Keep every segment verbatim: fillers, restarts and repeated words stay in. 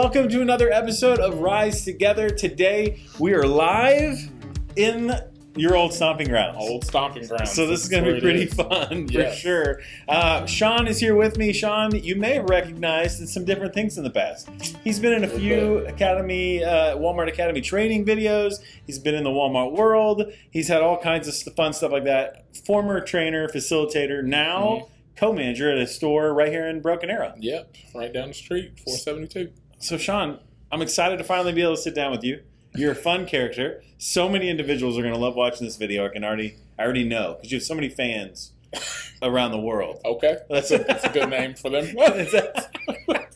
welcome to another episode of Rise Together. Today, we are live in your old stomping grounds. Old stomping grounds. So this is going to be pretty fun, for sure. Uh, Sean is here with me. Sean, you may have recognized in some different things in the past. He's been in a few Academy, uh, Walmart Academy training videos. He's been in the Walmart world. He's had all kinds of fun stuff like that. Former trainer, facilitator, now... Mm-hmm. co-manager at a store right here in Broken Arrow. Yep, right down the street, four seventy-two. So, Sean, I'm excited to finally be able to sit down with you. You're a fun character. So many individuals are going to love watching this video. I can already, I already know, because you have so many fans around the world. Okay, that's a, that's a good name for them.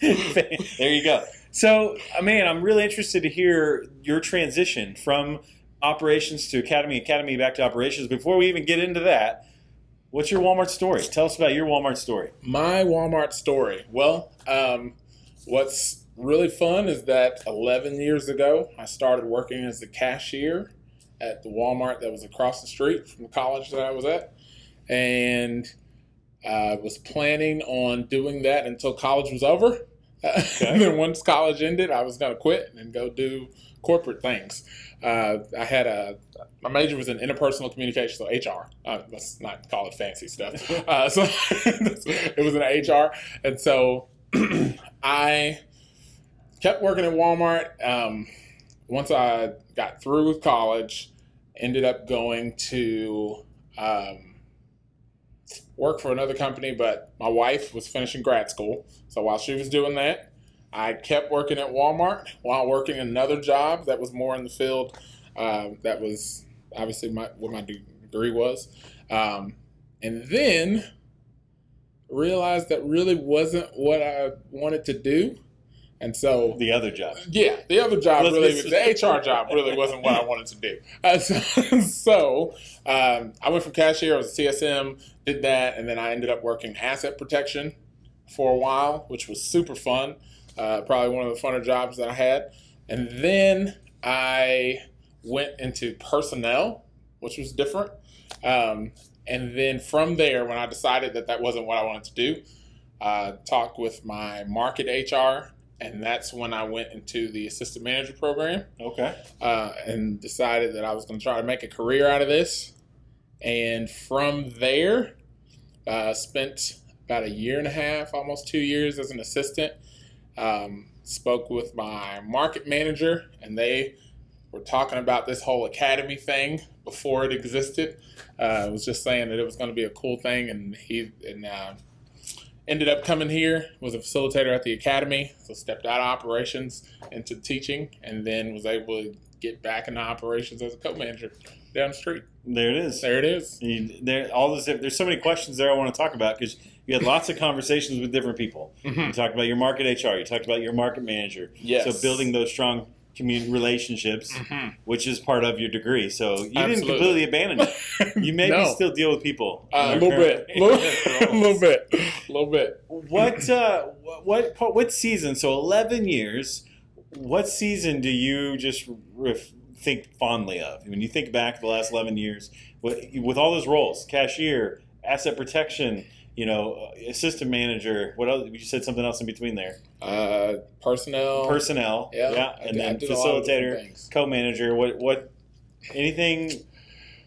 There you go. So, man, I'm really interested to hear your transition from operations to academy, academy back to operations. Before we even get into that, what's your Walmart story? Tell us about your Walmart story. My Walmart story. Well, um, what's really fun is that eleven years ago, I started working as a cashier at the Walmart that was across the street from the college that I was at. And I was planning on doing that until college was over. Okay. And then once college ended, I was going to quit and go do corporate things. Uh, I had a, my major was in interpersonal communication, so H R. Uh, let's not call it fancy stuff. Uh, so it was in H R. And so I kept working at Walmart. Um, once I got through with college, ended up going to um, work for another company, but my wife was finishing grad school. So while she was doing that, I kept working at Walmart while working another job that was more in the field. Uh, that was obviously my, what my degree was. Um, and then realized that really wasn't what I wanted to do. And so... The other job. Yeah, the other job really... The H R job really wasn't what I wanted to do. Uh, so so um, I went from cashier, I was a C S M, did that, and then I ended up working asset protection for a while, which was super fun. Uh, probably one of the funner jobs that I had. And then I went into personnel, which was different. Um, and then from there, when I decided that that wasn't what I wanted to do, I talked with my market H R, and that's when I went into the assistant manager program. Okay. Uh, and decided that I was going to try to make a career out of this. And from there, I uh, spent about a year and a half, almost two years as an assistant. Um, spoke with my market manager, and they were talking about this whole academy thing before it existed. Uh, I was just saying that it was going to be a cool thing, and he and uh, ended up coming here, was a facilitator at the academy, so stepped out of operations into teaching, and then was able to get back into operations as a co-manager down the street. There it is. There it is. You, there, all this, there's so many questions there I want to talk about, because you had lots of conversations with different people. Mm-hmm. You talked about your market H R. You talked about your market manager. Yes. So building those strong community relationships, mm-hmm. which is part of your degree. So you Absolutely. didn't completely abandon it. You maybe no. still deal with people. Uh, a little bit. A little, little bit. A little bit. What, uh, what, what, what season? So eleven years. What season do you just ref- think fondly of? When you think back the last eleven years, with, with all those roles, cashier, asset protection, you know, assistant manager. What else? You said something else in between there. Uh, personnel. Personnel. Yeah. yeah. And then facilitator, co-manager. What? What? Anything?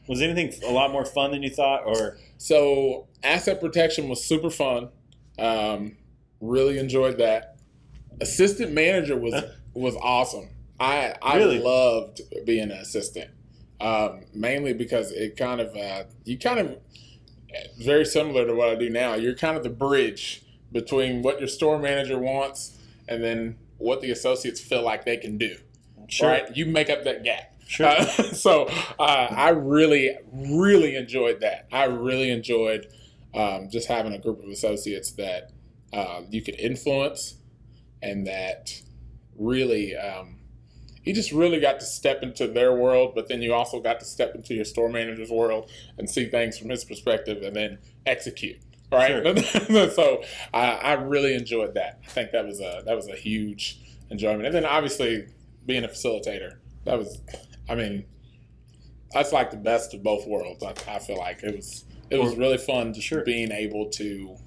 Was anything a lot more fun than you thought? Or so asset protection was super fun. Um, really enjoyed that. Assistant manager was was awesome. I I really? loved being an assistant, um, mainly because it kind of uh, you kind of. very similar to what I do now. You're kind of the bridge between what your store manager wants and then what the associates feel like they can do. Sure. Right? You make up that gap. Sure. Uh, so uh, I really, really enjoyed that. I really enjoyed um, just having a group of associates that uh, you could influence and that really um, you just really got to step into their world, but then you also got to step into your store manager's world and see things from his perspective and then execute, right? Sure. So I, I really enjoyed that. I think that was a that was a huge enjoyment. And then obviously being a facilitator, that was, I mean, that's like the best of both worlds. I, I feel like it was it was really fun just sure. being able to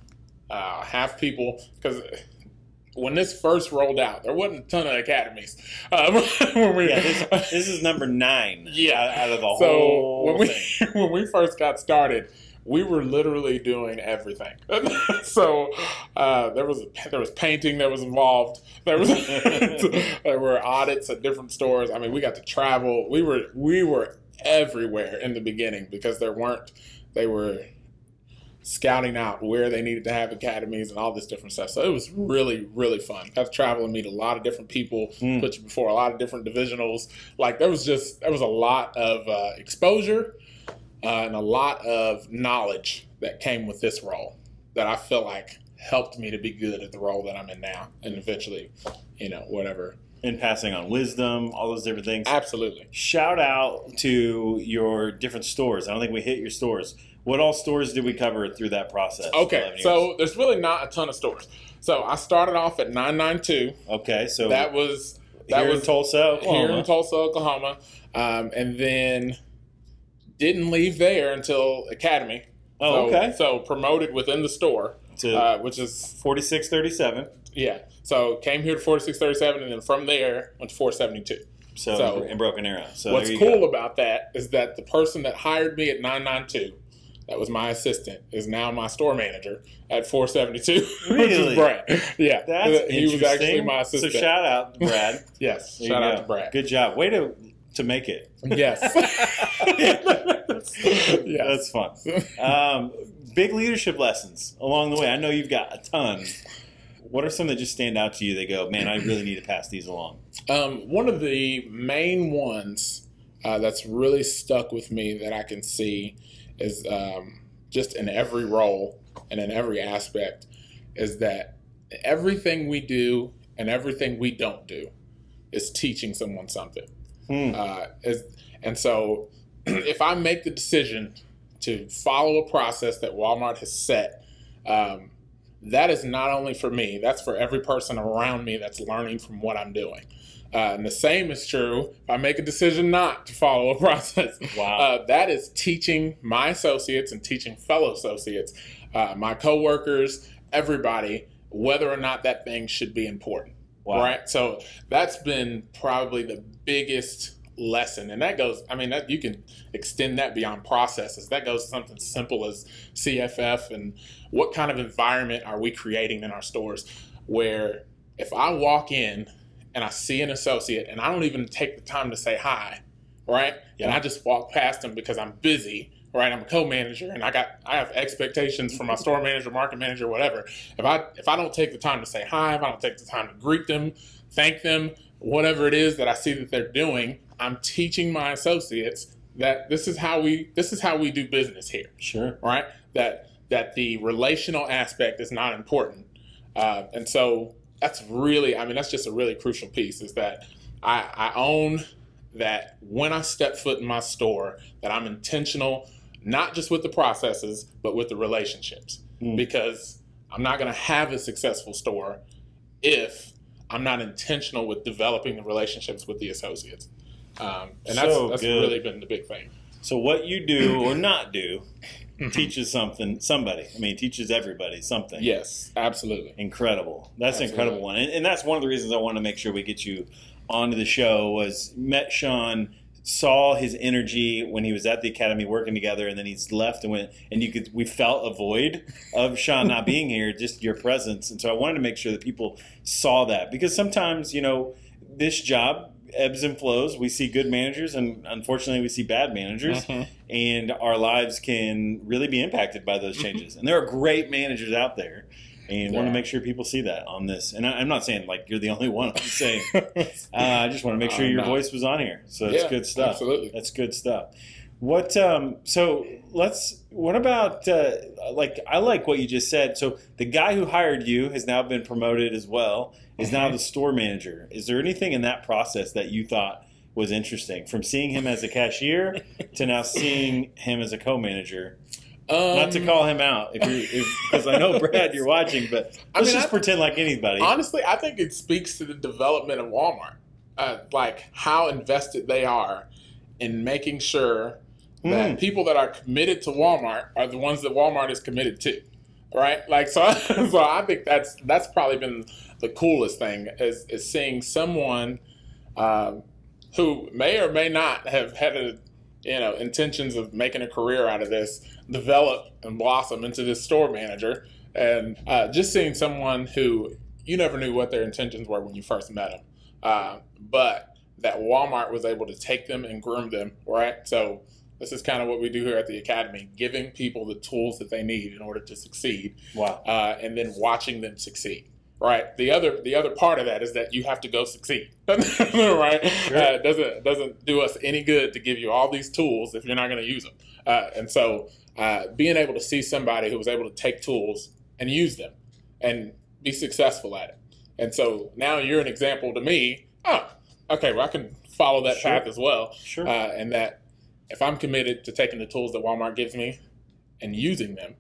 uh, have people, because when this first rolled out, there wasn't a ton of academies. Um, when we, yeah, this, this is number nine. Yeah, out of the so whole when thing. We, when we first got started, we were literally doing everything. So uh, there was there was painting that was involved. There was there were audits at different stores. I mean, we got to travel. We were we were everywhere in the beginning because there weren't. They were scouting out where they needed to have academies and all this different stuff. So it was really, really fun. Got to travel and meet a lot of different people, mm. put you before a lot of different divisionals. Like there was just, there was a lot of uh, exposure uh, and a lot of knowledge that came with this role that I feel like helped me to be good at the role that I'm in now and eventually, you know, whatever. And passing on wisdom, all those different things. Absolutely. Shout out to your different stores. I don't think we hit your stores. What all stores did we cover through that process? Okay, so there's really not a ton of stores. So I started off at nine ninety-two. Okay, so that was that here was in Tulsa, Oklahoma. Here in Tulsa, Oklahoma, um, and then didn't leave there until Academy. Oh, so, okay. So promoted within the store to uh, which is forty-six thirty-seven. Yeah. So came here to forty-six thirty-seven, and then from there went to four seventy-two. So, so in Broken Arrow. So what's cool go. about that is that the person that hired me at nine ninety-two. That was my assistant, is now my store manager at four seventy-two. Really? Which is Brad. Yeah. That's he interesting. He was actually my assistant. So shout out to Brad. Yes. There shout out go. to Brad. Good job. Way to to make it. Yes. Yeah. That's fun. Um, big leadership lessons along the way. I know you've got a ton. What are some that just stand out to you that go, man, I really need to pass these along? Um, one of the main ones uh, that's really stuck with me that I can see is um, just in every role and in every aspect is that everything we do and everything we don't do is teaching someone something. Hmm. Uh, is, and so if I make the decision to follow a process that Walmart has set, um, that is not only for me, that's for every person around me that's learning from what I'm doing. Uh, and the same is true if I make a decision not to follow a process. Wow. Uh, that is teaching my associates and teaching fellow associates, uh, my coworkers, everybody, whether or not that thing should be important. Wow. Right? So that's been probably the biggest lesson. And that goes, I mean, that, you can extend that beyond processes. That goes to something simple as C F F and what kind of environment are we creating in our stores where if I walk in and I see an associate, and I don't even take the time to say hi, right? Yeah. And I just walk past them because I'm busy, right? I'm a co-manager, and I got I have expectations for my store manager, market manager, whatever. If I if I don't take the time to say hi, if I don't take the time to greet them, thank them, whatever it is that I see that they're doing, I'm teaching my associates that this is how we this is how we do business here. Sure. Right? That that the relational aspect is not important, uh, and so. That's really, I mean, that's just a really crucial piece is that I, I own that when I step foot in my store, that I'm intentional, not just with the processes, but with the relationships. Mm. Because I'm not going to have a successful store if I'm not intentional with developing the relationships with the associates. Um, and that's, so that's really been the big thing. So what you do or not do teaches something, somebody. I mean, teaches everybody something. Yes, absolutely. Incredible. That's absolutely. An incredible one. And, and that's one of the reasons I wanted to make sure we get you onto the show was met Sean, saw his energy when he was at the academy working together, and then he's left and went, and you could we felt a void of Sean not being here, just your presence. And so I wanted to make sure that people saw that because sometimes, you know, this job ebbs and flows. We see good managers and unfortunately we see bad managers mm-hmm. and our lives can really be impacted by those changes. Mm-hmm. And there are great managers out there and yeah. want to make sure people see that on this. And I, I'm not saying like you're the only one. I'm just saying uh, I just want to make sure I'm your not. voice was on here. So that's yeah, good stuff. Absolutely. That's good stuff. What, um, so let's, what about, uh, like, I like what you just said. So the guy who hired you has now been promoted as well, is mm-hmm. now the store manager. Is there anything in that process that you thought was interesting from seeing him as a cashier to now seeing him as a co-manager? Um, Not to call him out, if you because I know Brad, you're watching, but let's I mean, just I, pretend like anybody. Honestly, I think it speaks to the development of Walmart, uh, like how invested they are in making sure that people that are committed to Walmart are the ones that Walmart is committed to. Right? Like, so, so I think that's that's probably been the coolest thing is, is seeing someone um, who may or may not have had a, you know, intentions of making a career out of this develop and blossom into this store manager. And uh, just seeing someone who you never knew what their intentions were when you first met them, uh, but that Walmart was able to take them and groom them, right? So this is kind of what we do here at the Academy, giving people the tools that they need in order to succeed. Wow. Uh, and then watching them succeed, right? The other the other part of that is that you have to go succeed, right? Sure. Uh, it doesn't, doesn't do us any good to give you all these tools if you're not going to use them. Uh, and so uh, being able to see somebody who was able to take tools and use them and be successful at it. And so now you're an example to me. Oh, okay, well, I can follow that sure. path as well. Sure. Uh, and that if I'm committed to taking the tools that Walmart gives me and using them,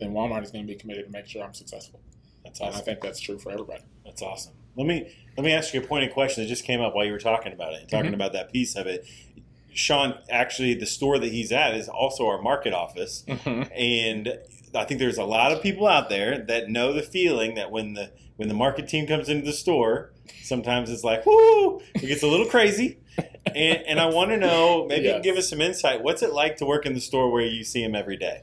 then Walmart is going to be committed to make sure I'm successful. That's awesome. And I think that's true for everybody. That's awesome. Let me let me ask you a pointed question that just came up while you were talking about it and talking mm-hmm. about that piece of it. Sean, actually, the store that he's at is also our market office. Mm-hmm. And I think there's a lot of people out there that know the feeling that when the when the market team comes into the store, sometimes it's like, whoo, it gets a little crazy. And, and I want to know, maybe yes. you can give us some insight. What's it like to work in the store where you see them every day?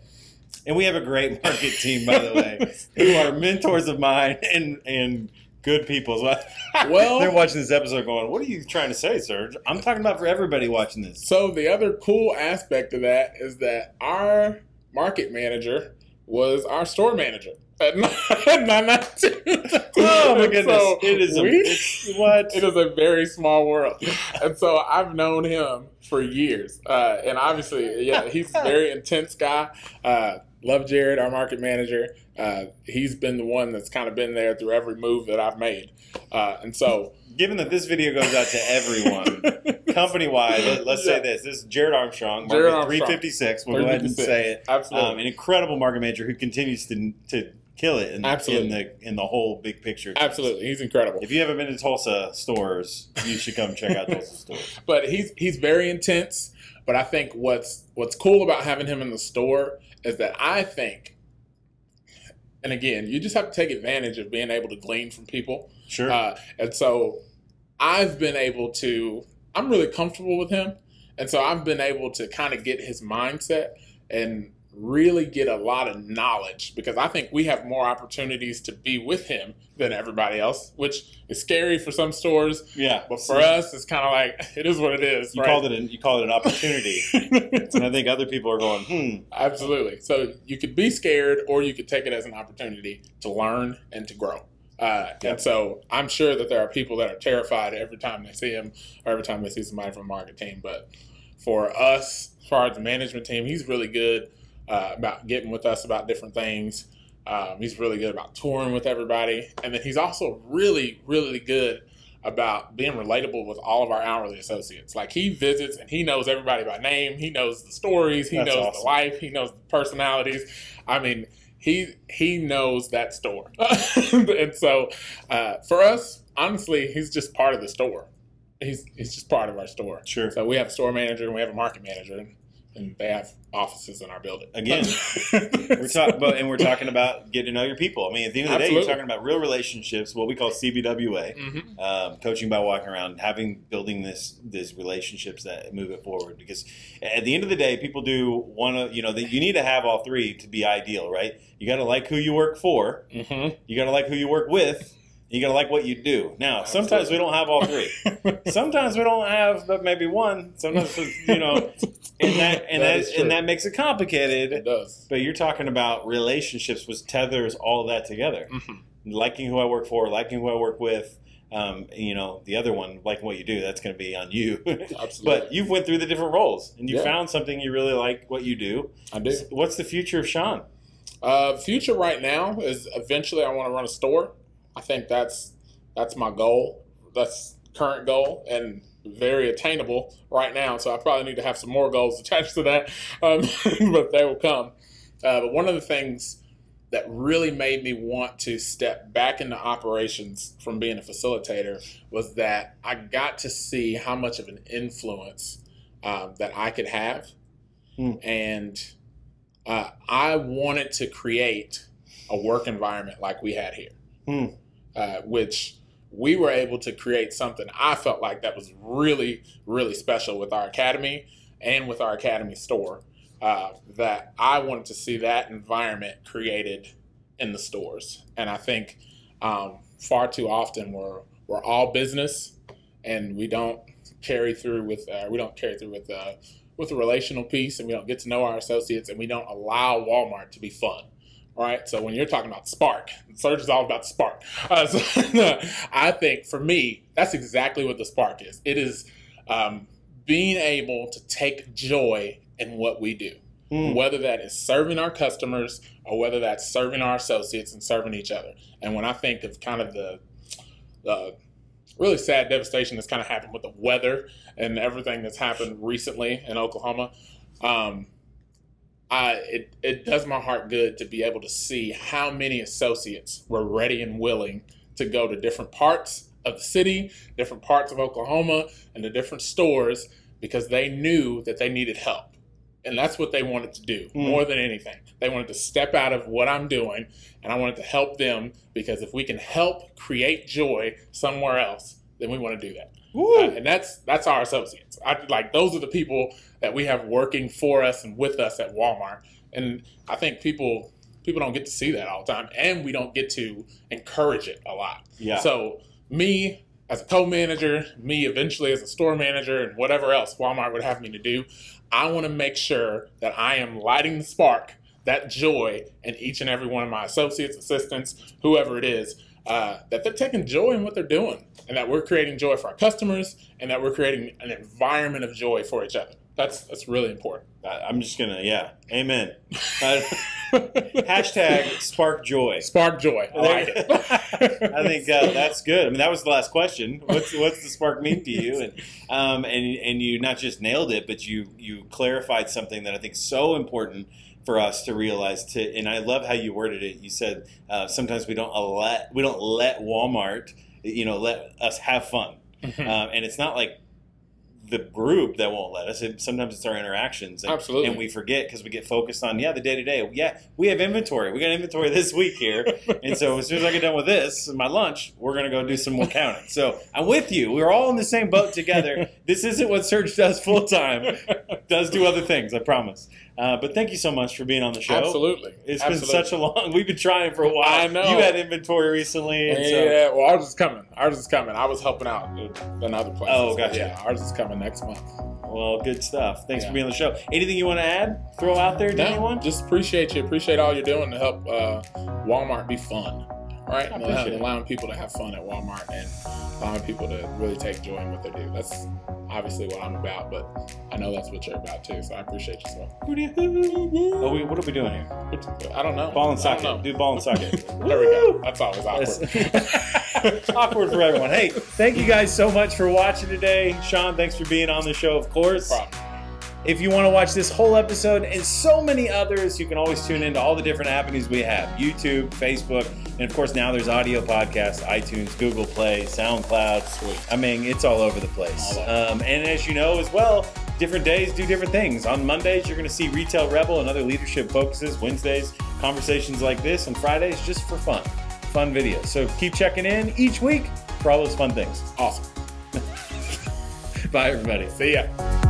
And we have a great market team, by the way, who are mentors of mine and and good people. Well, they're watching this episode going, what are you trying to say, sir? I'm talking about for everybody watching this. So the other cool aspect of that is that our market manager was our store manager. Oh my goodness! So it is a we, it's, what? It is a very small world, and so I've known him for years. Uh, and obviously, yeah, he's a very intense guy. Uh, love Jared, our market manager. Uh, he's been the one that's kind of been there through every move that I've made, uh, and so. Given that this video goes out to everyone, company-wide, let, let's yeah. say this. This is Jared Armstrong, Jared Armstrong. three fifty-six. We'll go ahead and say it. Absolutely. Um, an incredible market manager who continues to to kill it in the, in the in the whole big picture. Absolutely. He's incredible. If you haven't been to Tulsa stores, you should come check out Tulsa stores. But he's he's very intense. But I think what's what's cool about having him in the store is that I think, and again, you just have to take advantage of being able to glean from people. Sure. Uh, and so I've been able to, I'm really comfortable with him. And so I've been able to kind of get his mindset and really get a lot of knowledge because I think we have more opportunities to be with him than everybody else, which is scary for some stores. Yeah. But for us, it's kind of like, it is what it is. You, right? called it an, you called it an opportunity. And I think other people are going, hmm. Absolutely. So you could be scared or you could take it as an opportunity to learn and to grow. Uh, yep. And so I'm sure that there are people that are terrified every time they see him or every time they see somebody from the market team. But for us, as far as the management team, he's really good uh, about getting with us about different things. Um, he's really good about touring with everybody. And then he's also really, really good about being relatable with all of our hourly associates. Like he visits and he knows everybody by name. He knows the stories. He That's knows awesome. The life. He knows the personalities. I mean, he he knows that store. And so uh, for us, honestly, he's just part of the store. He's he's just part of our store. Sure. So we have a store manager and we have a market manager. And, And they have offices in our building. Again, we're talking about, and we're talking about getting to know your people. I mean, at the end of the Absolutely. Day, you're talking about real relationships, what we call C B W A, mm-hmm. um, coaching by walking around, having, building this, these relationships that move it forward. Because at the end of the day, people do want to, you know, that you need to have all three to be ideal, right? You got to like who you work for. Mm-hmm. You got to like who you work with. You got to like what you do. Now, Absolutely. Sometimes we don't have all three. Sometimes we don't have, but maybe one. Sometimes, you know, and that and that, that and that makes it complicated. It does. But you're talking about relationships, which tethers all that together. Mm-hmm. Liking who I work for, liking who I work with. Um, and, you know, the other one, liking what you do, that's going to be on you. Absolutely. But you've went through the different roles, and you yeah. found something you really like what you do. I do. What's the future of Sean? Uh, future right now is eventually I want to run a store. I think that's that's my goal. That's current goal and very attainable right now. So I probably need to have some more goals attached to that, um, but they will come. Uh, but one of the things that really made me want to step back into operations from being a facilitator was that I got to see how much of an influence um, that I could have. Mm. And uh, I wanted to create a work environment like we had here, hmm. uh, which we were able to create something I felt like that was really, really special with our academy and with our academy store, uh, that I wanted to see that environment created in the stores. And I think um, far too often we're, we're all business and we don't carry through with, uh, we don't carry through with, uh, with the relational piece, and we don't get to know our associates, and we don't allow Walmart to be fun. All right. So when you're talking about spark, search is all about spark. Uh, so I think for me, that's exactly what the spark is. It is um, being able to take joy in what we do, mm. whether that is serving our customers or whether that's serving our associates and serving each other. And when I think of kind of the, the really sad devastation that's kind of happened with the weather and everything that's happened recently in Oklahoma, um, I, it, it does my heart good to be able to see how many associates were ready and willing to go to different parts of the city, different parts of Oklahoma, and the different stores, because they knew that they needed help. And that's what they wanted to do mm. more than anything. They wanted to step out of what I'm doing, and I wanted to help them, because if we can help create joy somewhere else, then we want to do that. Uh, and that's that's our associates. I, like those are the people that we have working for us and with us at Walmart. And I think people people don't get to see that all the time, and we don't get to encourage it a lot. Yeah. So me as a co-manager, me eventually as a store manager, and whatever else Walmart would have me to do, I want to make sure that I am lighting the spark, that joy, in each and every one of my associates, assistants, whoever it is, uh, that they're taking joy in what they're doing, and that we're creating joy for our customers, and that we're creating an environment of joy for each other. That's that's really important. I'm just going to, yeah. Amen. Uh, hashtag spark joy. Spark joy. I like it. I think uh, that's good. I mean, that was the last question. What's what's the spark mean to you? And um, and and you not just nailed it, but you, you clarified something that I think is so important for us to realize. To, and I love how you worded it. You said uh, sometimes we don't let we don't let Walmart, you know, let us have fun, mm-hmm. um, and it's not like the group that won't let us. It, sometimes it's our interactions. And, Absolutely. And we forget because we get focused on, yeah, the day-to-day. Yeah, we have inventory. We got inventory this week here. And so as soon as I get done with this, my lunch, we're going to go do some more counting. So I'm with you. We're all in the same boat together. This isn't what Serge does full-time. It does do other things, I promise. Uh, but thank you so much for being on the show. Absolutely. It's Absolutely. been such a long – we've been trying for a while. I know. You had inventory recently. And yeah, so. yeah, well, ours is coming. Ours is coming. I was helping out in other places. Oh, gotcha. Yeah, ours is coming next month. Well, good stuff. Thanks yeah. for being on the show. Anything you want to add, throw out there to no, anyone? Just appreciate you. Appreciate all you're doing to help uh, Walmart be fun. All right? And allowing, allowing people to have fun at Walmart and allowing people to really take joy in what they do. That's obviously what I'm about, but I know that's what you're about too, so I appreciate you so much. Oh, we, what are we doing here? I don't know. Ball and socket. Do ball and socket. There we go. That's always awkward. Awkward for everyone. Hey, thank you guys so much for watching today. Sean, thanks for being on the show, of course. No problem. If you want to watch this whole episode and so many others, you can always tune into all the different avenues we have. YouTube, Facebook, and of course now there's audio podcasts, iTunes, Google Play, SoundCloud. Sweet. I mean, it's all over the place. Um, and as you know as well, different days do different things. On Mondays, you're going to see Retail Rebel and other leadership focuses. Wednesdays, conversations like this. And Fridays, just for fun. Fun videos. So keep checking in each week for all those fun things. Awesome. Bye, everybody. See ya.